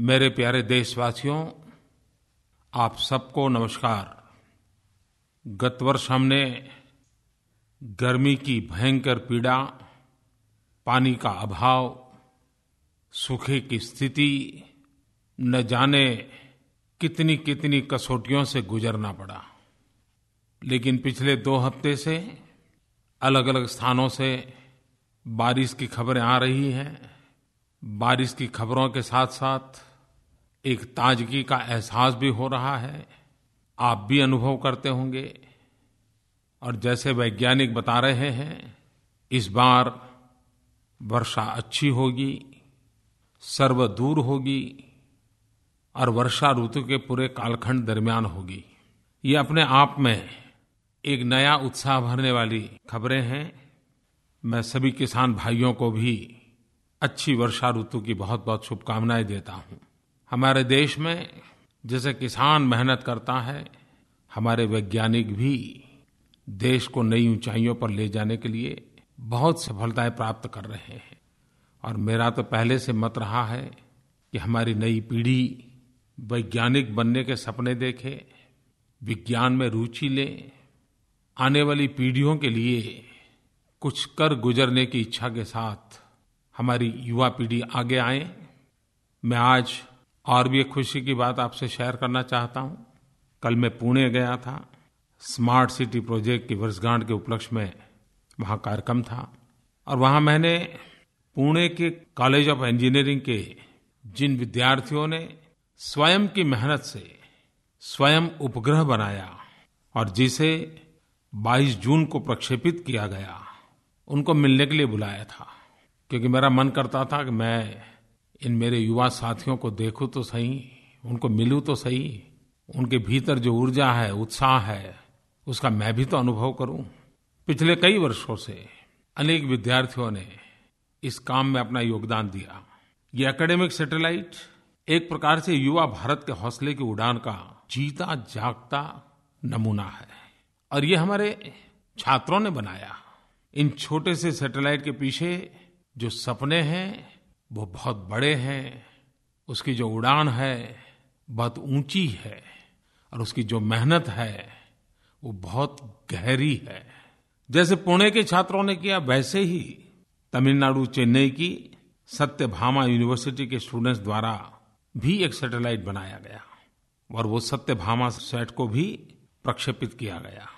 मेरे प्यारे देशवासियों, आप सबको नमस्कार। गत वर्ष हमने गर्मी की भयंकर पीड़ा, पानी का अभाव, सूखे की स्थिति, न जाने कितनी कितनी कसौटियों से गुजरना पड़ा। लेकिन पिछले 2 हफ्ते से अलग अलग स्थानों से बारिश की खबरें आ रही हैं। बारिश की खबरों के साथ साथ एक ताजगी का एहसास भी हो रहा है, आप भी अनुभव करते होंगे। और जैसे वैज्ञानिक बता रहे हैं, इस बार वर्षा अच्छी होगी, सर्व दूर होगी और वर्षा ऋतु के पूरे कालखंड दरमियान होगी। ये अपने आप में एक नया उत्साह भरने वाली खबरें हैं। मैं सभी किसान भाइयों को भी अच्छी वर्षा ऋतु की बहुत बहुत शुभकामनाएं देता हूँ। हमारे देश में जैसे किसान मेहनत करता है, हमारे वैज्ञानिक भी देश को नई ऊंचाइयों पर ले जाने के लिए बहुत सफलताएं प्राप्त कर रहे हैं। और मेरा तो पहले से मत रहा है कि हमारी नई पीढ़ी वैज्ञानिक बनने के सपने देखे, विज्ञान में रुचि ले, आने वाली पीढ़ियों के लिए कुछ कर गुजरने की इच्छा के साथ हमारी युवा पीढ़ी आगे आए। मैं आज और भी एक खुशी की बात आपसे शेयर करना चाहता हूँ। कल मैं पुणे गया था, स्मार्ट सिटी प्रोजेक्ट की वर्षगांठ के उपलक्ष्य में वहाँ कार्यक्रम था। और वहाँ मैंने पुणे के कॉलेज ऑफ इंजीनियरिंग के जिन विद्यार्थियों ने स्वयं की मेहनत से स्वयं उपग्रह बनाया और जिसे 22 जून को प्रक्षेपित किया गया, उनको मिलने के लिए बुलाया था, क्योंकि मेरा मन करता था कि मैं इन मेरे युवा साथियों को देखूं तो सही, उनको मिलूं तो सही, उनके भीतर जो ऊर्जा है, उत्साह है, उसका मैं भी तो अनुभव करूं। पिछले कई वर्षों से अनेक विद्यार्थियों ने इस काम में अपना योगदान दिया। ये एकेडमिक सैटेलाइट एक प्रकार से युवा भारत के हौसले की उड़ान का जीता जागता नमूना है और ये हमारे छात्रों ने बनाया। इन छोटे से सैटेलाइट के पीछे जो सपने हैं वो बहुत बड़े हैं, उसकी जो उड़ान है बहुत ऊंची है और उसकी जो मेहनत है वो बहुत गहरी है। जैसे पुणे के छात्रों ने किया, वैसे ही तमिलनाडु चेन्नई की सत्यभामा यूनिवर्सिटी के स्टूडेंट्स द्वारा भी एक सैटेलाइट बनाया गया और वो सत्यभामा सैट को भी प्रक्षेपित किया गया।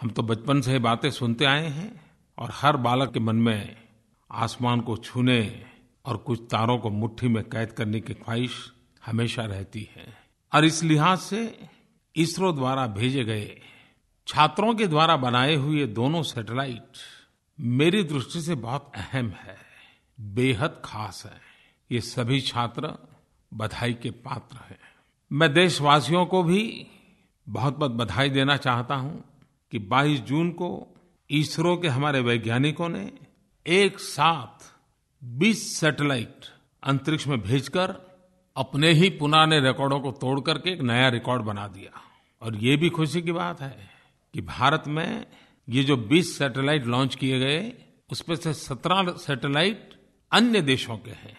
हम तो बचपन से बातें सुनते आए हैं और हर बालक के मन में आसमान को छूने और कुछ तारों को मुट्ठी में कैद करने की ख्वाहिश हमेशा रहती है। और इस लिहाज से इसरो द्वारा भेजे गए, छात्रों के द्वारा बनाए हुए दोनों सैटेलाइट मेरी दृष्टि से बहुत अहम है, बेहद खास है। ये सभी छात्र बधाई के पात्र हैं। मैं देशवासियों को भी बहुत बहुत बधाई देना चाहता हूँ कि 22 जून को इसरो के हमारे वैज्ञानिकों ने एक साथ 20 सैटेलाइट अंतरिक्ष में भेजकर अपने ही पुराने रिकॉर्डों को तोड़ करके एक नया रिकॉर्ड बना दिया। और ये भी खुशी की बात है कि भारत में ये जो 20 सैटेलाइट लॉन्च किए गए, उसमें से 17 सैटेलाइट अन्य देशों के हैं।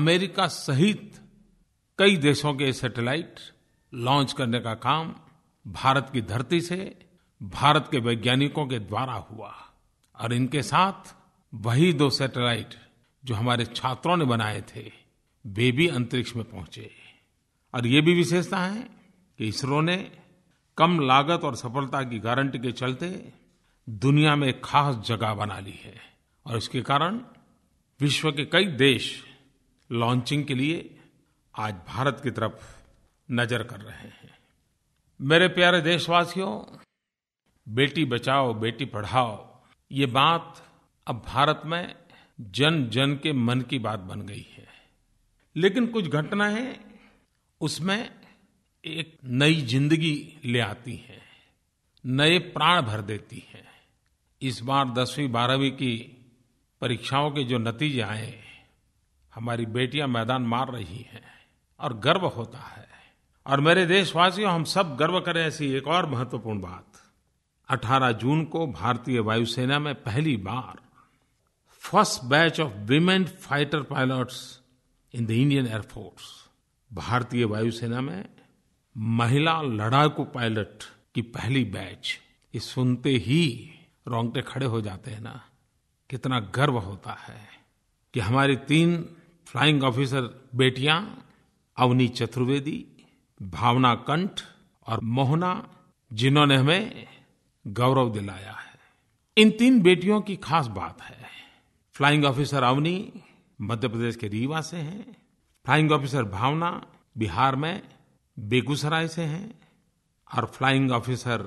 अमेरिका सहित कई देशों के सैटेलाइट लॉन्च करने का काम भारत की धरती से भारत के वैज्ञानिकों के द्वारा हुआ। और इनके साथ वही 2 सैटेलाइट जो हमारे छात्रों ने बनाए थे, वे भी अंतरिक्ष में पहुंचे। और ये भी विशेषता है कि इसरो ने कम लागत और सफलता की गारंटी के चलते दुनिया में एक खास जगह बना ली है और इसके कारण विश्व के कई देश लॉन्चिंग के लिए आज भारत की तरफ नजर कर रहे हैं। मेरे प्यारे देशवासियों, बेटी बचाओ बेटी पढ़ाओ, ये बात अब भारत में जन जन के मन की बात बन गई है। लेकिन कुछ घटनाएं उसमें एक नई जिंदगी ले आती हैं, नए प्राण भर देती हैं। इस बार 10वीं 12वीं की परीक्षाओं के जो नतीजे आए, हमारी बेटियां मैदान मार रही हैं और गर्व होता है। और मेरे देशवासियों, हम सब गर्व करें ऐसी एक और महत्वपूर्ण बात, 18 जून को भारतीय वायुसेना में पहली बार first batch of women fighter pilots in the Indian air force भारतीय वायुसेना में महिला लड़ाकू पायलट की पहली बैच, ये सुनते ही रोंगटे खड़े हो जाते हैं ना। कितना गर्व होता है कि हमारी 3 फ्लाइंग ऑफिसर बेटियां अवनी चतुर्वेदी, भावना कंठ और मोहना, जिन्होंने हमें गौरव दिलाया है। इन 3 बेटियों की खास बात है। फ्लाइंग ऑफिसर अवनी मध्य प्रदेश के रीवा से हैं, फ्लाइंग ऑफिसर भावना बिहार में बेगूसराय से हैं और फ्लाइंग ऑफिसर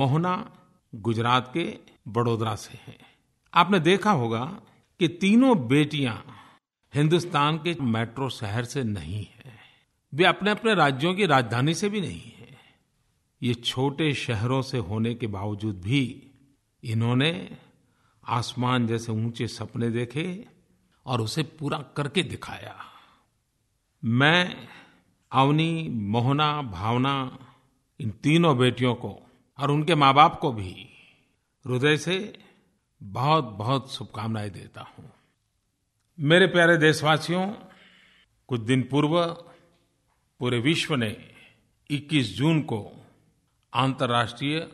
मोहना गुजरात के बड़ौदा से हैं। आपने देखा होगा कि तीनों बेटियां हिंदुस्तान के मेट्रो शहर से नहीं हैं, वे अपने अपने राज्यों की राजधानी से भी नहीं हैं। ये छोटे शहरों से होने के बावजूद भी इन्होंने आसमान जैसे ऊंचे सपने देखे और उसे पूरा करके दिखाया। मैं अवनी, मोहना, भावना, इन तीनों बेटियों को और उनके माँ-बाप को भी हृदय से बहुत बहुत शुभकामनाएं देता हूं। मेरे प्यारे देशवासियों, कुछ दिन पूर्व पूरे विश्व ने 21 जून को अंतर्राष्ट्रीय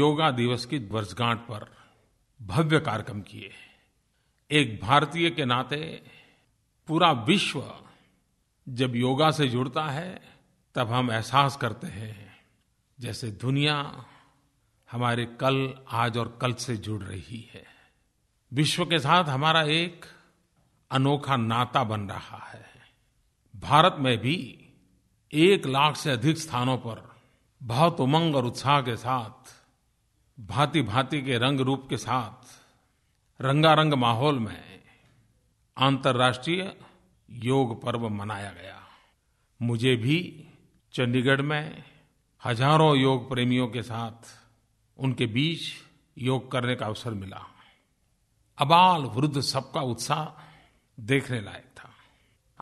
योगा दिवस की वर्षगांठ पर भव्य कार्यक्रम किए। एक भारतीय के नाते पूरा विश्व जब योगा से जुड़ता है तब हम एहसास करते हैं जैसे दुनिया हमारे कल, आज और कल से जुड़ रही है। विश्व के साथ हमारा एक अनोखा नाता बन रहा है। भारत में भी 1 लाख से अधिक स्थानों पर बहुत उमंग और उत्साह के साथ, भांति भांति के रंग रूप के साथ, रंगारंग माहौल में अंतर्राष्ट्रीय योग पर्व मनाया गया। मुझे भी चंडीगढ़ में हजारों योग प्रेमियों के साथ उनके बीच योग करने का अवसर मिला। अबाल वृद्ध सबका उत्साह देखने लायक था।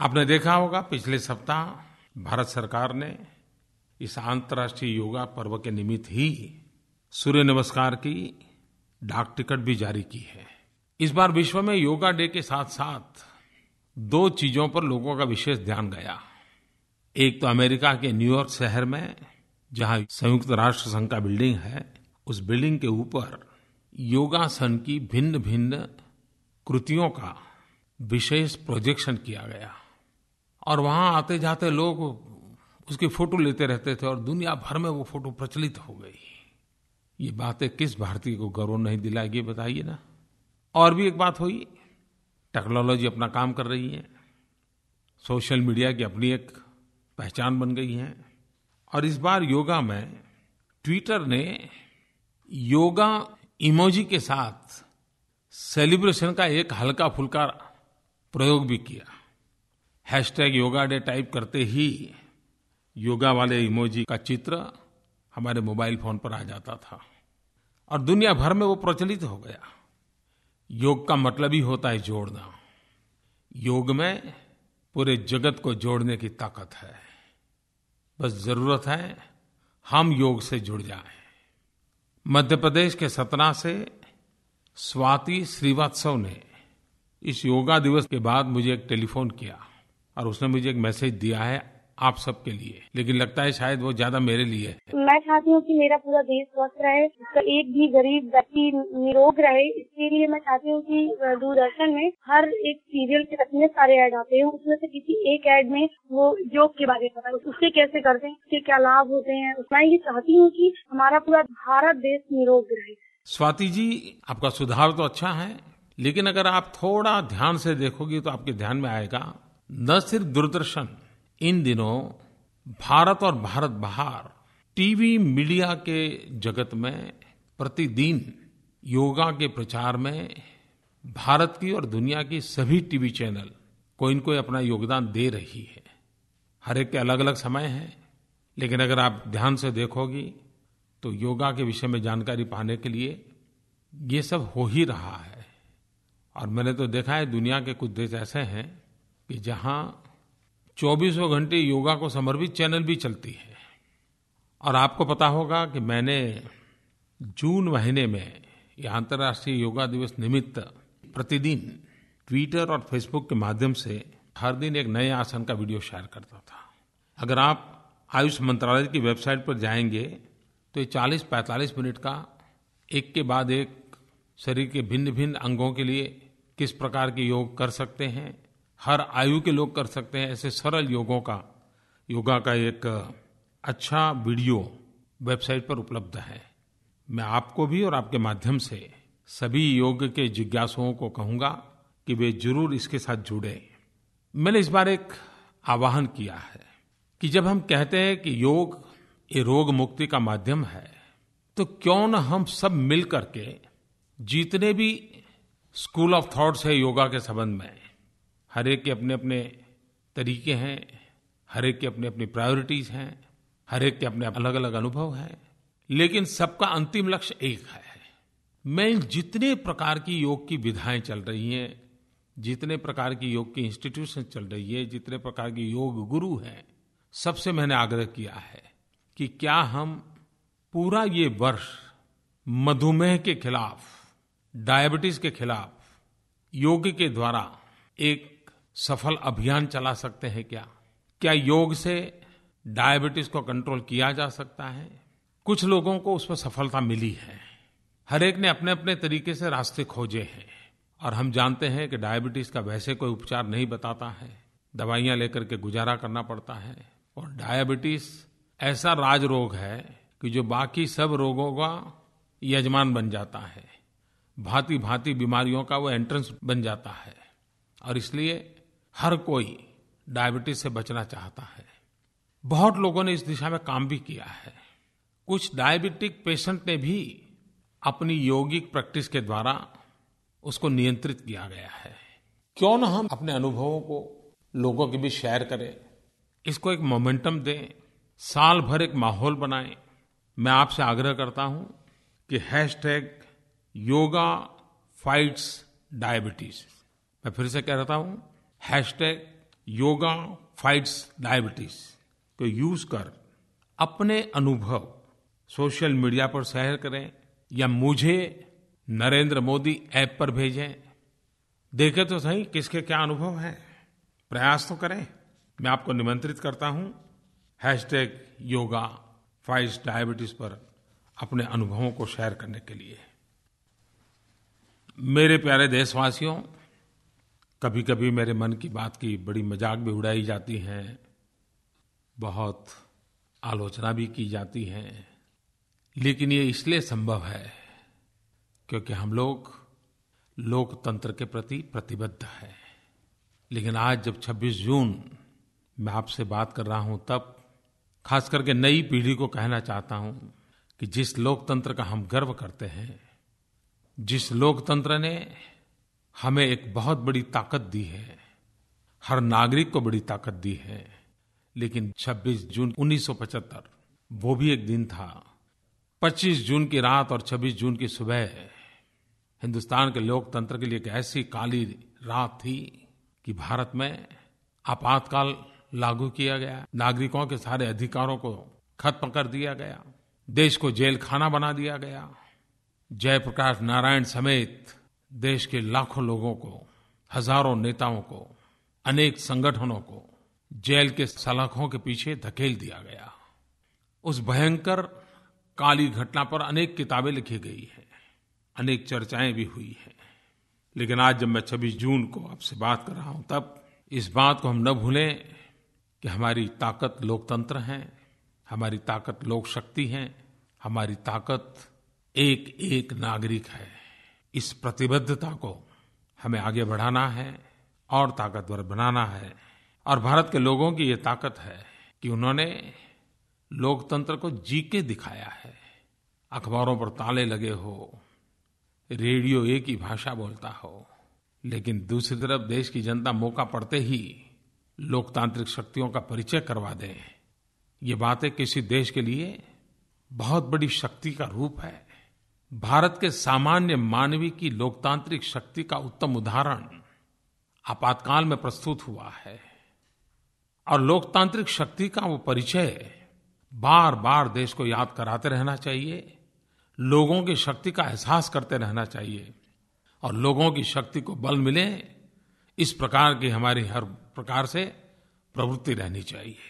आपने देखा होगा पिछले सप्ताह भारत सरकार ने इस अंतर्राष्ट्रीय योगा पर्व के निमित्त ही सूर्य नमस्कार की डाक टिकट भी जारी की है। इस बार विश्व में योगा डे के साथ साथ 2 चीजों पर लोगों का विशेष ध्यान गया। एक तो अमेरिका के न्यूयॉर्क शहर में, जहां संयुक्त राष्ट्र संघ का बिल्डिंग है, उस बिल्डिंग के ऊपर योगासन की भिन्न भिन्न कृतियों का विशेष प्रोजेक्शन किया गया और वहां आते जाते लोग उसकी फोटो लेते रहते थे और दुनिया भर में वो फोटो प्रचलित हो गई। ये बातें किस भारतीय को गौरव नहीं दिलाएगी, बताइए ना। और भी एक बात हुई, टेक्नोलॉजी अपना काम कर रही है, सोशल मीडिया की अपनी एक पहचान बन गई है और इस बार योगा में ट्विटर ने योगा इमोजी के साथ सेलिब्रेशन का एक हल्का फुल्का प्रयोग भी किया। हैशटैग योगा डे टाइप करते ही योगा वाले इमोजी का चित्र हमारे मोबाइल फोन पर आ जाता था और दुनिया भर में वो प्रचलित हो गया। योग का मतलब ही होता है जोड़ना। योग में पूरे जगत को जोड़ने की ताकत है। बस जरूरत है हम योग से जुड़ जाएं। मध्य प्रदेश के सतना से स्वाति श्रीवास्तव ने इस योगा दिवस के बाद मुझे एक टेलीफोन किया और उसने मुझे एक मैसेज दिया है आप सबके लिए, लेकिन लगता है शायद वो ज्यादा मेरे लिए है। मैं चाहती हूँ कि मेरा पूरा देश स्वस्थ रहे, इसका एक भी गरीब व्यक्ति निरोग रहे, इसके लिए मैं चाहती हूँ कि दूरदर्शन में हर एक सीरियल के कितने सारे ऐड आते हैं, उसमें से किसी एक ऐड में वो योग के बारे में, उससे कैसे करते हैं, उसके क्या लाभ होते हैं। मैं ये चाहती हूँ कि हमारा पूरा भारत देश निरोग रहे। स्वाति जी, आपका सुधार तो अच्छा है, लेकिन अगर आप थोड़ा ध्यान से देखोगी तो आपके ध्यान में आएगा, न सिर्फ दूरदर्शन, इन दिनों भारत और भारत बाहर टीवी मीडिया के जगत में प्रतिदिन योगा के प्रचार में भारत की और दुनिया की सभी टीवी चैनल कोई न कोई अपना योगदान दे रही है। हर एक के अलग अलग समय हैं, लेकिन अगर आप ध्यान से देखोगी तो योगा के विषय में जानकारी पाने के लिए ये सब हो ही रहा है। और मैंने तो देखा है दुनिया के कुछ देश ऐसे हैं कि जहां 24 घंटे योगा को समर्पित चैनल भी चलती है। और आपको पता होगा कि मैंने जून महीने में यह अंतर्राष्ट्रीय योगा दिवस निमित्त प्रतिदिन ट्विटर और फेसबुक के माध्यम से हर दिन एक नए आसन का वीडियो शेयर करता था। अगर आप आयुष मंत्रालय की वेबसाइट पर जाएंगे तो ये 40-45 मिनट का एक के बाद एक शरीर के भिन्न भिन्न अंगों के लिए किस प्रकार के योग कर सकते हैं, हर आयु के लोग कर सकते हैं, ऐसे सरल योगा का एक अच्छा वीडियो वेबसाइट पर उपलब्ध है। मैं आपको भी और आपके माध्यम से सभी योग के जिज्ञासुओं को कहूँगा कि वे जरूर इसके साथ जुड़ें। मैंने इस बार एक आह्वान किया है कि जब हम कहते हैं कि योग ये रोग मुक्ति का माध्यम है, तो क्यों न हम सब मिल करके जितने भी स्कूल ऑफ थॉट्स है योगा के संबंध में, हर एक के अपने अपने तरीके हैं, हर एक के अपने अपनी प्रायोरिटीज़ हैं, हर एक के अपने अलग अलग अनुभव हैं, लेकिन सबका अंतिम लक्ष्य एक है। मैं जितने प्रकार की योग की विधाएं चल रही हैं, जितने प्रकार की योग की इंस्टीट्यूशन चल रही है, जितने प्रकार के योग गुरु हैं, सबसे मैंने आग्रह किया है कि क्या हम पूरा ये वर्ष मधुमेह के खिलाफ, डायबिटीज के खिलाफ योग के द्वारा एक सफल अभियान चला सकते हैं क्या? क्या योग से डायबिटीज को कंट्रोल किया जा सकता है? कुछ लोगों को उसमें सफलता मिली है, हर एक ने अपने अपने तरीके से रास्ते खोजे हैं। और हम जानते हैं कि डायबिटीज़ का वैसे कोई उपचार नहीं बताता है, दवाइयाँ लेकर के गुजारा करना पड़ता है। और डायबिटीज़ ऐसा राज रोग है कि जो बाकी सब रोगों का यजमान बन जाता है, भांति भांति बीमारियों का वो एंट्रेंस बन जाता है। और इसलिए हर कोई डायबिटीज़ से बचना चाहता है। बहुत लोगों ने इस दिशा में काम भी किया है। कुछ डायबिटिक पेशेंट ने भी अपनी योगिक प्रैक्टिस के द्वारा उसको नियंत्रित किया गया है। क्यों न हम अपने अनुभवों को लोगों के बीच शेयर करें, इसको एक मोमेंटम दें, साल भर एक माहौल बनाएं। मैं आपसे आग्रह करता हूं कि हैशटैग योगा फाइट्स डायबिटीज, मैं फिर से कह रहा हूं, हैशटैग योगा फाइट्स डायबिटीज को यूज कर अपने अनुभव सोशल मीडिया पर शेयर करें या मुझे नरेंद्र मोदी ऐप पर भेजें। देखें तो सही किसके क्या अनुभव हैं, प्रयास तो करें। मैं आपको निमंत्रित करता हूँ हैशटैग योगा फाइट्स डायबिटीज पर अपने अनुभवों को शेयर करने के लिए। मेरे प्यारे देशवासियों, कभी कभी मेरे मन की बात की बड़ी मजाक भी उड़ाई जाती है, बहुत आलोचना भी की जाती है, लेकिन ये इसलिए संभव है क्योंकि हम लोग लोकतंत्र के प्रति प्रतिबद्ध हैं। लेकिन आज जब 26 जून मैं आपसे बात कर रहा हूं, तब खास करके नई पीढ़ी को कहना चाहता हूं कि जिस लोकतंत्र का हम गर्व करते हैं, जिस लोकतंत्र ने हमें एक बहुत बड़ी ताकत दी है, हर नागरिक को बड़ी ताकत दी है, लेकिन 26 जून 1975 वो भी एक दिन था। 25 जून की रात और 26 जून की सुबह हिंदुस्तान के लोकतंत्र के लिए एक ऐसी काली रात थी कि भारत में आपातकाल लागू किया गया, नागरिकों के सारे अधिकारों को खत्म कर दिया गया, देश को जेल खाना बना दिया गया। जयप्रकाश नारायण समेत देश के लाखों लोगों को, हजारों नेताओं को, अनेक संगठनों को जेल के सलाखों के पीछे धकेल दिया गया। उस भयंकर काली घटना पर अनेक किताबें लिखी गई हैं, अनेक चर्चाएं भी हुई हैं। लेकिन आज जब मैं 26 जून को आपसे बात कर रहा हूं, तब इस बात को हम न भूलें कि हमारी ताकत लोकतंत्र है, हमारी ताकत लोक शक्ति है, हमारी ताकत एक एक नागरिक है। इस प्रतिबद्धता को हमें आगे बढ़ाना है और ताकतवर बनाना है। और भारत के लोगों की ये ताकत है कि उन्होंने लोकतंत्र को जी के दिखाया है। अखबारों पर ताले लगे हो, रेडियो एक ही भाषा बोलता हो, लेकिन दूसरी तरफ देश की जनता मौका पड़ते ही लोकतांत्रिक शक्तियों का परिचय करवा दें, ये बातें किसी देश के लिए बहुत बड़ी शक्ति का रूप है। भारत के सामान्य मानवी की लोकतांत्रिक शक्ति का उत्तम उदाहरण आपातकाल में प्रस्तुत हुआ है। और लोकतांत्रिक शक्ति का वो परिचय बार बार देश को याद कराते रहना चाहिए, लोगों की शक्ति का एहसास करते रहना चाहिए। और लोगों की शक्ति को बल मिले, इस प्रकार की हमारी हर प्रकार से प्रवृत्ति रहनी चाहिए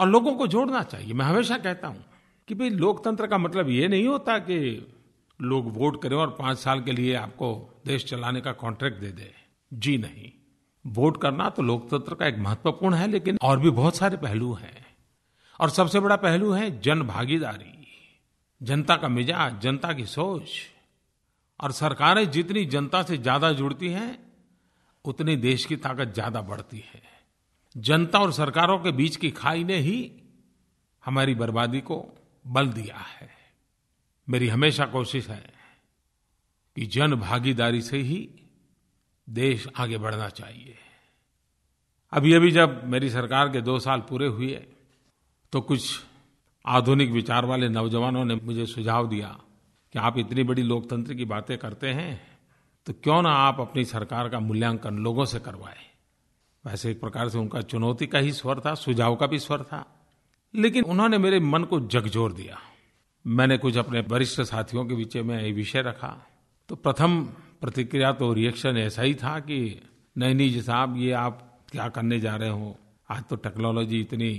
और लोगों को जोड़ना चाहिए। मैं हमेशा कहता हूं कि भाई लोकतंत्र का मतलब ये नहीं होता कि लोग वोट करें और 5 साल के लिए आपको देश चलाने का कॉन्ट्रैक्ट दे दे। जी नहीं, वोट करना तो लोकतंत्र का एक महत्वपूर्ण है, लेकिन और भी बहुत सारे पहलू हैं और सबसे बड़ा पहलू है जन भागीदारी, जनता का मिजाज, जनता की सोच। और सरकारें जितनी जनता से ज्यादा जुड़ती हैं उतनी देश की ताकत ज्यादा बढ़ती है। जनता और सरकारों के बीच की खाई ने ही हमारी बर्बादी को बल दिया है। मेरी हमेशा कोशिश है कि जन भागीदारी से ही देश आगे बढ़ना चाहिए। अभी अभी जब मेरी सरकार के 2 साल पूरे हुए तो कुछ आधुनिक विचार वाले नौजवानों ने मुझे सुझाव दिया कि आप इतनी बड़ी लोकतंत्र की बातें करते हैं तो क्यों ना आप अपनी सरकार का मूल्यांकन लोगों से करवाएं। वैसे एक प्रकार से उनका चुनौती का ही स्वर था, सुझाव का भी स्वर था, लेकिन उन्होंने मेरे मन को झकझोर दिया। मैंने कुछ अपने वरिष्ठ साथियों के बीच में ये विषय रखा तो प्रथम प्रतिक्रिया तो रिएक्शन ऐसा ही था कि नहीं जी साहब, ये आप क्या करने जा रहे हो, आज तो टेक्नोलॉजी इतनी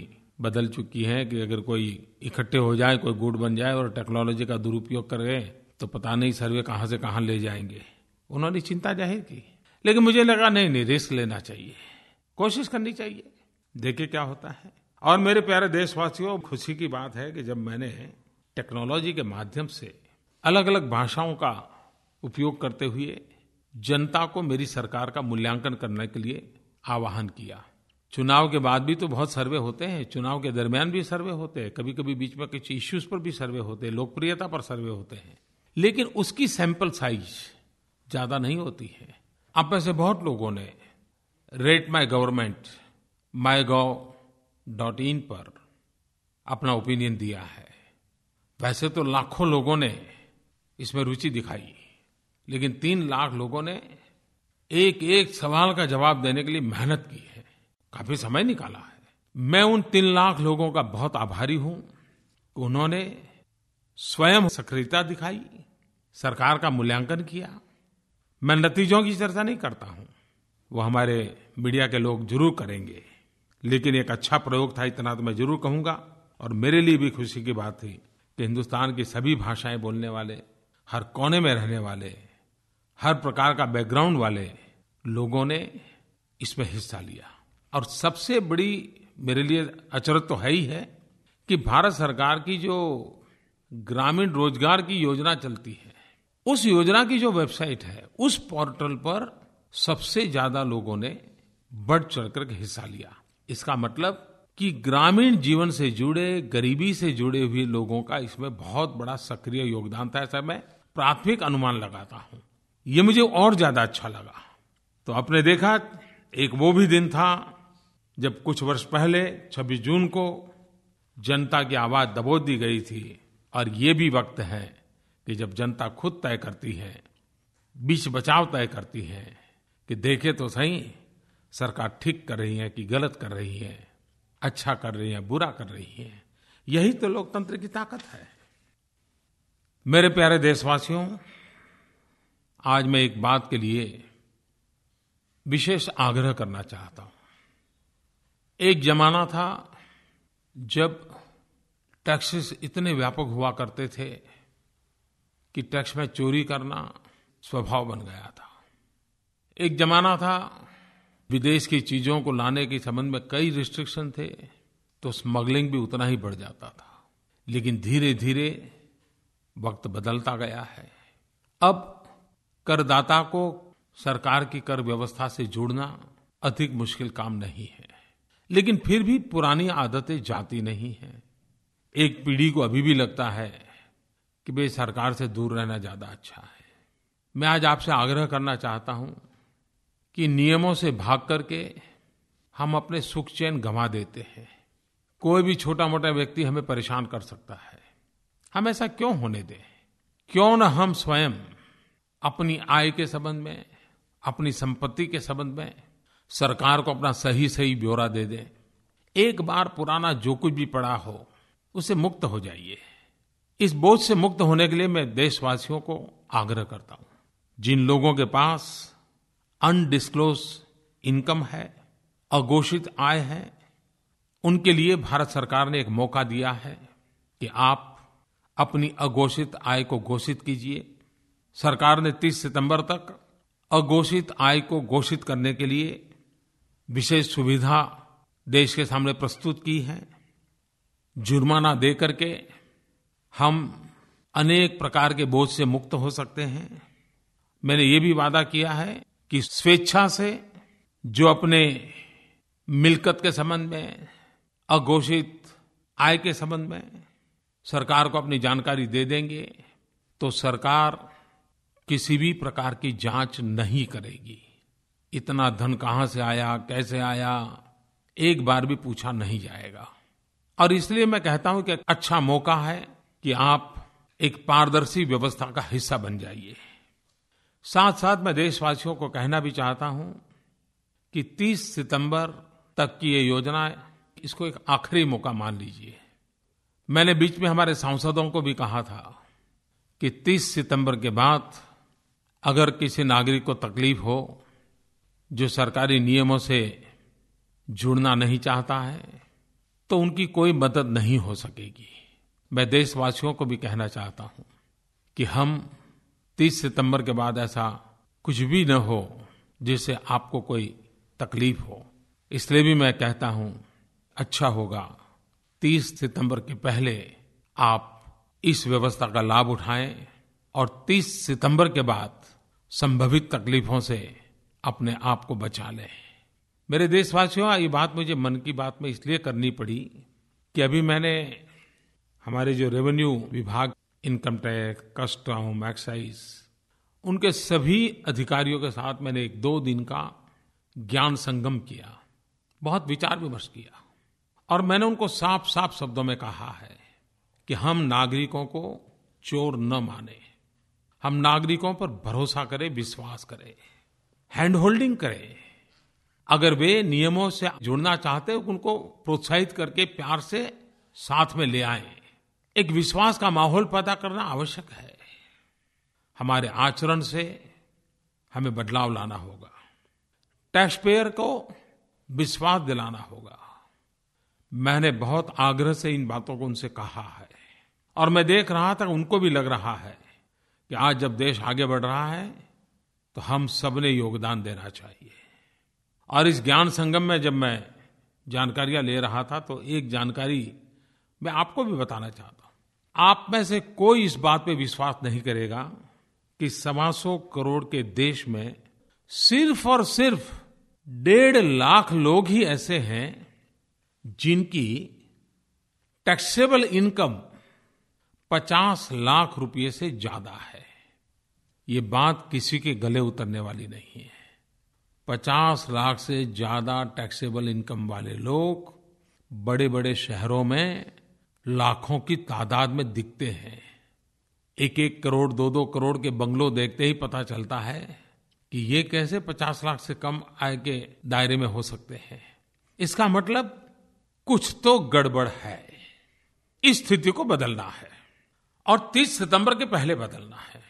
बदल चुकी है कि अगर कोई इकट्ठे हो जाए, कोई गुट बन जाए और टेक्नोलॉजी का दुरुपयोग करे तो पता नहीं सर्वे कहाँ से कहाँ ले जाएंगे। उन्होंने चिंता जाहिर की, लेकिन मुझे लगा नहीं, रिस्क लेना चाहिए, कोशिश करनी चाहिए, देखे क्या होता है। और मेरे प्यारे देशवासियों, खुशी की बात है कि जब मैंने टेक्नोलॉजी के माध्यम से अलग अलग भाषाओं का उपयोग करते हुए जनता को मेरी सरकार का मूल्यांकन करने के लिए आह्वान किया। चुनाव के बाद भी तो बहुत सर्वे होते हैं, चुनाव के दरमियान भी सर्वे होते हैं, कभी कभी बीच में कुछ इश्यूज पर भी सर्वे होते हैं, लोकप्रियता पर सर्वे होते हैं, लेकिन उसकी सैंपल साइज ज्यादा नहीं होती है। आप में से बहुत लोगों ने रेट माय गवर्नमेंट mygov.in पर अपना ओपिनियन दिया है। वैसे तो लाखों लोगों ने इसमें रुचि दिखाई, लेकिन 3 लाख लोगों ने एक एक सवाल का जवाब देने के लिए मेहनत की है, काफी समय निकाला है। मैं उन 3 लाख लोगों का बहुत आभारी हूं कि उन्होंने स्वयं सक्रियता दिखाई, सरकार का मूल्यांकन किया। मैं नतीजों की चर्चा नहीं करता हूं, वो हमारे मीडिया के लोग जरूर करेंगे, लेकिन एक अच्छा प्रयोग था, इतना तो मैं जरूर कहूंगा। और मेरे लिए भी खुशी की बात थी कि हिंदुस्तान की सभी भाषाएं बोलने वाले, हर कोने में रहने वाले, हर प्रकार का बैकग्राउंड वाले लोगों ने इसमें हिस्सा लिया। और सबसे बड़ी मेरे लिए अचरज तो है ही है कि भारत सरकार की जो ग्रामीण रोजगार की योजना चलती है, उस योजना की जो वेबसाइट है, उस पोर्टल पर सबसे ज्यादा लोगों ने बढ़ चढ़कर हिस्सा लिया। इसका मतलब कि ग्रामीण जीवन से जुड़े, गरीबी से जुड़े हुए लोगों का इसमें बहुत बड़ा सक्रिय योगदान था, ऐसा मैं प्राथमिक अनुमान लगाता हूं। ये मुझे और ज्यादा अच्छा लगा। तो आपने देखा, एक वो भी दिन था जब कुछ वर्ष पहले 26 जून को जनता की आवाज दबोच दी गई थी, और ये भी वक्त है कि जब जनता खुद तय करती है, बीच बचाव तय करती है कि देखे तो सही, सरकार ठीक कर रही है कि गलत कर रही है, अच्छा कर रही है, बुरा कर रही है। यही तो लोकतंत्र की ताकत है। मेरे प्यारे देशवासियों, आज मैं एक बात के लिए विशेष आग्रह करना चाहता हूं। एक जमाना था जब टैक्सेस इतने व्यापक हुआ करते थे कि टैक्स में चोरी करना स्वभाव बन गया था। एक जमाना था विदेश की चीजों को लाने के संबंध में कई रिस्ट्रिक्शन थे, तो स्मगलिंग भी उतना ही बढ़ जाता था। लेकिन धीरे धीरे वक्त बदलता गया है। अब करदाता को सरकार की कर व्यवस्था से जोड़ना अधिक मुश्किल काम नहीं है, लेकिन फिर भी पुरानी आदतें जाती नहीं हैं। एक पीढ़ी को अभी भी लगता है कि भाई सरकार से दूर रहना ज्यादा अच्छा है। मैं आज आपसे आग्रह करना चाहता हूं कि नियमों से भाग करके हम अपने सुख चैन गंवा देते हैं। कोई भी छोटा मोटा व्यक्ति हमें परेशान कर सकता है, हम ऐसा क्यों होने दें? क्यों न हम स्वयं अपनी आय के संबंध में, अपनी संपत्ति के संबंध में सरकार को अपना सही सही ब्यौरा दे दें। एक बार पुराना जो कुछ भी पड़ा हो उसे मुक्त हो जाइए। इस बोझ से मुक्त होने के लिए मैं देशवासियों को आग्रह करता हूं। जिन लोगों के पास अनडिस्क्लोज इनकम है, अघोषित आय है, उनके लिए भारत सरकार ने एक मौका दिया है कि आप अपनी अघोषित आय को घोषित कीजिए। सरकार ने 30 सितंबर तक अघोषित आय को घोषित करने के लिए विशेष सुविधा देश के सामने प्रस्तुत की है। जुर्माना दे करके हम अनेक प्रकार के बोझ से मुक्त हो सकते हैं। मैंने ये भी वादा किया है कि स्वेच्छा से जो अपने मिलकत के संबंध में, अघोषित आय के संबंध में सरकार को अपनी जानकारी दे देंगे तो सरकार किसी भी प्रकार की जांच नहीं करेगी। इतना धन कहाँ से आया, कैसे आया, एक बार भी पूछा नहीं जाएगा। और इसलिए मैं कहता हूं कि अच्छा मौका है कि आप एक पारदर्शी व्यवस्था का हिस्सा बन जाइए। साथ साथ मैं देशवासियों को कहना भी चाहता हूं कि 30 सितंबर तक की ये योजना, इसको एक आखिरी मौका मान लीजिए। मैंने बीच में हमारे सांसदों को भी कहा था कि 30 सितंबर के बाद अगर किसी नागरिक को तकलीफ हो, जो सरकारी नियमों से जुड़ना नहीं चाहता है, तो उनकी कोई मदद नहीं हो सकेगी। मैं देशवासियों को भी कहना चाहता हूं कि हम 30 सितंबर के बाद ऐसा कुछ भी न हो जिससे आपको कोई तकलीफ हो। इसलिए भी मैं कहता हूं, अच्छा होगा 30 सितंबर के पहले आप इस व्यवस्था का लाभ उठाएं और 30 सितंबर के बाद संभवित तकलीफों से अपने आप को बचा लें। मेरे देशवासियों, ये बात मुझे मन की बात में इसलिए करनी पड़ी कि अभी मैंने हमारे जो रेवेन्यू विभाग, इनकम टैक्स, कस्टम, एक्साइज, उनके सभी अधिकारियों के साथ मैंने 1-2 दिन का ज्ञान संगम किया, बहुत विचार विमर्श किया, और मैंने उनको साफ साफ शब्दों में कहा है कि हम नागरिकों को चोर न माने, हम नागरिकों पर भरोसा करें, विश्वास करें, हैंड होल्डिंग करें। अगर वे नियमों से जुड़ना चाहते हैं, उनको प्रोत्साहित करके प्यार से साथ में ले आएं। एक विश्वास का माहौल पैदा करना आवश्यक है। हमारे आचरण से हमें बदलाव लाना होगा, टैक्स पेयर को विश्वास दिलाना होगा। मैंने बहुत आग्रह से इन बातों को उनसे कहा है और मैं देख रहा था, उनको भी लग रहा है कि आज जब देश आगे बढ़ रहा है तो हम सबने योगदान देना चाहिए। और इस ज्ञान संगम में जब मैं जानकारियां ले रहा था तो एक जानकारी मैं आपको भी बताना चाहता हूं। आप में से कोई इस बात पे विश्वास नहीं करेगा कि 125 करोड़ के देश में सिर्फ और सिर्फ 1.5 लाख लोग ही ऐसे हैं जिनकी टैक्सेबल इनकम 50 लाख रुपए से ज्यादा है। ये बात किसी के गले उतरने वाली नहीं है। 50 लाख से ज्यादा टैक्सेबल इनकम वाले लोग बड़े बड़े शहरों में लाखों की तादाद में दिखते हैं। 1-1 करोड़, 2-2 करोड़ के बंगलों देखते ही पता चलता है कि ये कैसे 50 लाख से कम आय के दायरे में हो सकते हैं। इसका मतलब कुछ तो गड़बड़ है। इस स्थिति को बदलना है और 30 सितंबर के पहले बदलना है।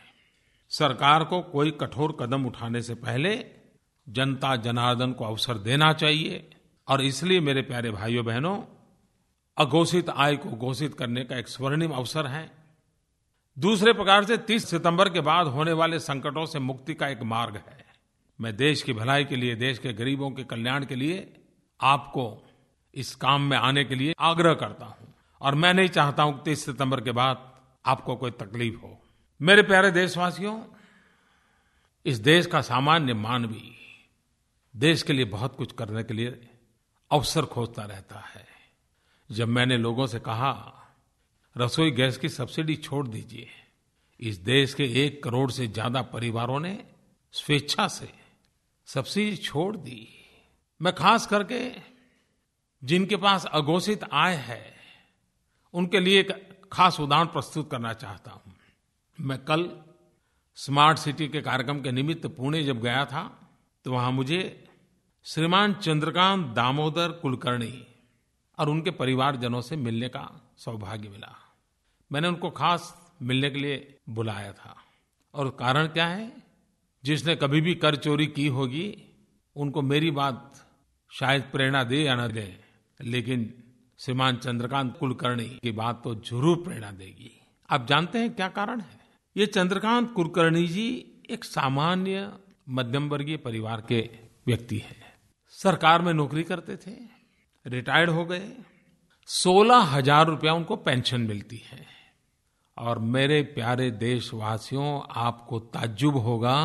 सरकार को कोई कठोर कदम उठाने से पहले जनता जनार्दन को अवसर देना चाहिए। और इसलिए मेरे प्यारे भाइयों बहनों, अघोषित आय को घोषित करने का एक स्वर्णिम अवसर है। दूसरे प्रकार से 30 सितंबर के बाद होने वाले संकटों से मुक्ति का एक मार्ग है। मैं देश की भलाई के लिए, देश के गरीबों के कल्याण के लिए आपको इस काम में आने के लिए आग्रह करता हूं। और मैं नहीं चाहता हूं कि 30 सितंबर के बाद आपको कोई तकलीफ हो। मेरे प्यारे देशवासियों, इस देश का सामान्य मानवी देश के लिए बहुत कुछ करने के लिए अवसर खोजता रहता है। जब मैंने लोगों से कहा रसोई गैस की सब्सिडी छोड़ दीजिए, इस देश के 1 करोड़ से ज्यादा परिवारों ने स्वेच्छा से सब्सिडी छोड़ दी। मैं खास करके जिनके पास अघोषित आय है उनके लिए एक खास उदाहरण प्रस्तुत करना चाहता हूं। मैं कल स्मार्ट सिटी के कार्यक्रम के निमित्त पुणे जब गया था तो वहां मुझे श्रीमान चंद्रकांत दामोदर कुलकर्णी और उनके परिवारजनों से मिलने का सौभाग्य मिला। मैंने उनको खास मिलने के लिए बुलाया था और कारण क्या है, जिसने कभी भी कर चोरी की होगी उनको मेरी बात शायद प्रेरणा दे या न दे, लेकिन श्रीमान चंद्रकांत कुलकर्णी की बात तो जरूर प्रेरणा देगी। आप जानते हैं क्या कारण है? ये चंद्रकांत कुलकर्णी जी एक सामान्य मध्यम वर्गीय परिवार के व्यक्ति हैं। सरकार में नौकरी करते थे, रिटायर्ड हो गए। 16,000 रुपया उनको पेंशन मिलती है। और मेरे प्यारे देशवासियों, आपको ताज्जुब होगा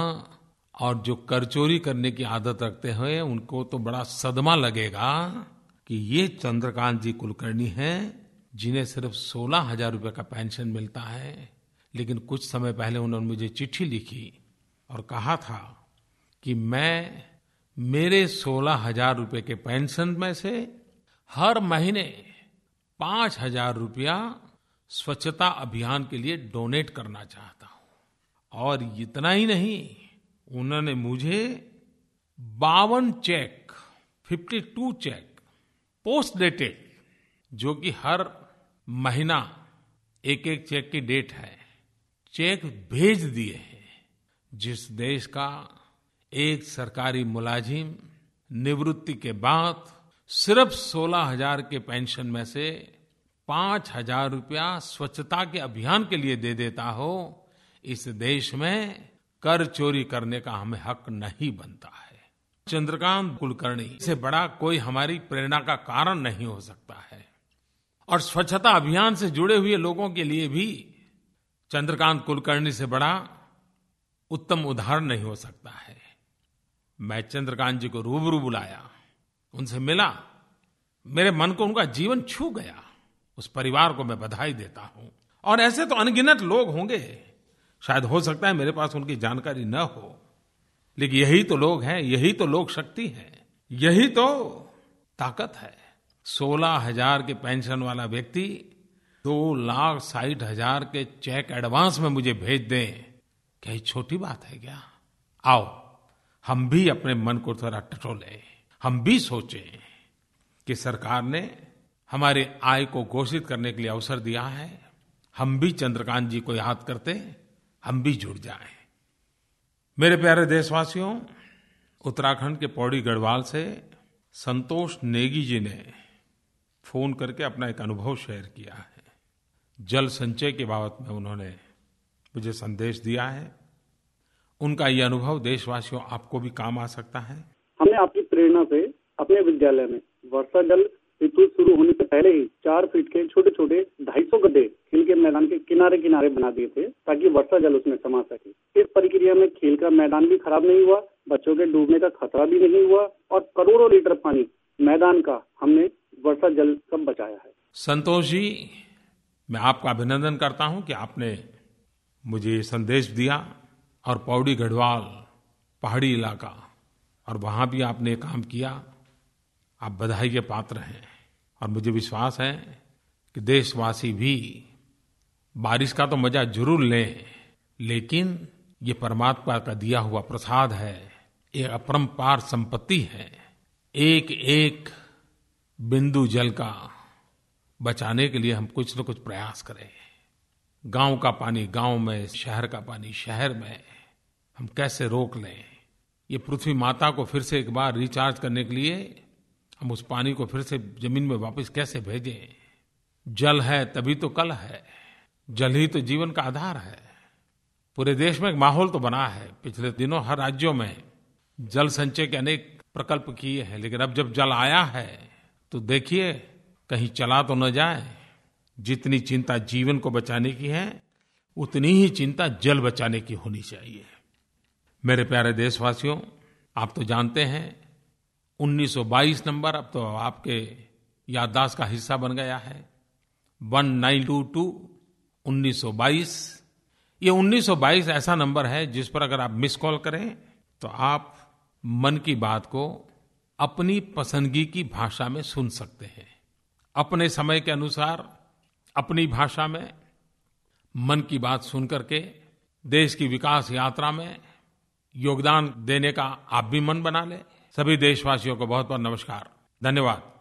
और जो कर चोरी करने की आदत रखते हैं उनको तो बड़ा सदमा लगेगा कि ये चंद्रकांत जी कुलकर्णी हैं जिन्हें सिर्फ 16,000 रुपये का पेंशन मिलता है। लेकिन कुछ समय पहले उन्होंने मुझे चिट्ठी लिखी और कहा था कि मैं मेरे 16,000 रुपये के पेंशन में से हर महीने 5,000 रुपया स्वच्छता अभियान के लिए डोनेट करना चाहता हूं। और इतना ही नहीं, उन्होंने मुझे 52 चेक 52 चेक पोस्ट डेटेड, जो कि हर महीना एक एक चेक की डेट है, चेक भेज दिए हैं। जिस देश का एक सरकारी मुलाजिम निवृत्ति के बाद सिर्फ 16,000 के पेंशन में से 5,000 रुपया स्वच्छता के अभियान के लिए दे देता हो, इस देश में कर चोरी करने का हमें हक नहीं बनता है। चंद्रकांत कुलकर्णी से बड़ा कोई हमारी प्रेरणा का कारण नहीं हो सकता है। और स्वच्छता अभियान से जुड़े हुए लोगों के लिए भी चंद्रकांत कुलकर्णी से बड़ा उत्तम उदाहरण नहीं हो सकता है। मैं चंद्रकांत जी को रूबरू बुलाया, उनसे मिला, मेरे मन को उनका जीवन छू गया। उस परिवार को मैं बधाई देता हूं। और ऐसे तो अनगिनत लोग होंगे, शायद हो सकता है मेरे पास उनकी जानकारी न हो, लेकिन यही तो लोग हैं, यही तो लोक शक्ति है, यही तो ताकत है। 16,000 के पेंशन वाला व्यक्ति 2,60,000 के चेक एडवांस में मुझे भेज दें, क्या छोटी बात है क्या? आओ हम भी अपने मन को थोड़ा टटोलें, हम भी सोचें कि सरकार ने हमारे आय को घोषित करने के लिए अवसर दिया है, हम भी चंद्रकांत जी को याद करते, हम भी जुड़ जाएं। मेरे प्यारे देशवासियों, उत्तराखंड के पौड़ी गढ़वाल से संतोष नेगी जी ने फोन करके अपना एक अनुभव शेयर किया है। जल संचय की बाबत में उन्होंने मुझे संदेश दिया है। उनका ये अनुभव देशवासियों आपको भी काम आ सकता है। हमने आपकी प्रेरणा से अपने विद्यालय में वर्षा जल ऋतु शुरू होने से पहले ही 4 फीट के छोटे छोटे 250 गड्ढे खेल के मैदान के किनारे किनारे बना दिए थे ताकि वर्षा जल उसमें समा सके। इस प्रक्रिया में खेल का मैदान भी खराब नहीं हुआ, बच्चों के डूबने का खतरा भी नहीं हुआ और करोड़ों लीटर पानी मैदान का हमने वर्षा जल सब बचाया है। संतोष जी, मैं आपका अभिनंदन करता हूँ कि आपने मुझे संदेश दिया और पौड़ी गढ़वाल पहाड़ी इलाका और वहाँ भी आपने ये काम किया। आप बधाई के पात्र हैं और मुझे विश्वास है कि देशवासी भी बारिश का तो मजा जरूर लें, लेकिन ये परमात्मा का दिया हुआ प्रसाद है, ये अपरंपार संपत्ति है। एक एक बिंदु जल का बचाने के लिए हम कुछ न कुछ प्रयास करें। गांव का पानी गांव में, शहर का पानी शहर में, हम कैसे रोक लें? ये पृथ्वी माता को फिर से एक बार रिचार्ज करने के लिए हम उस पानी को फिर से जमीन में वापस कैसे भेजें? जल है तभी तो कल है, जल ही तो जीवन का आधार है। पूरे देश में एक माहौल तो बना है, पिछले दिनों हर राज्यों में जल संचय के अनेक प्रकल्प किए हैं, लेकिन अब जब जल आया है तो देखिए कहीं चला तो न जाए। जितनी चिंता जीवन को बचाने की है, उतनी ही चिंता जल बचाने की होनी चाहिए। मेरे प्यारे देशवासियों, आप तो जानते हैं 1922 नंबर अब तो आपके याददाश्त का हिस्सा बन गया है। 1922 1922, ये 1922 ऐसा नंबर है जिस पर अगर आप मिस कॉल करें तो आप मन की बात को अपनी पसंदगी की भाषा में सुन सकते हैं। अपने समय के अनुसार अपनी भाषा में मन की बात सुन करके देश की विकास यात्रा में योगदान देने का आप भी मन बना लें। सभी देशवासियों को बहुत बहुत नमस्कार, धन्यवाद।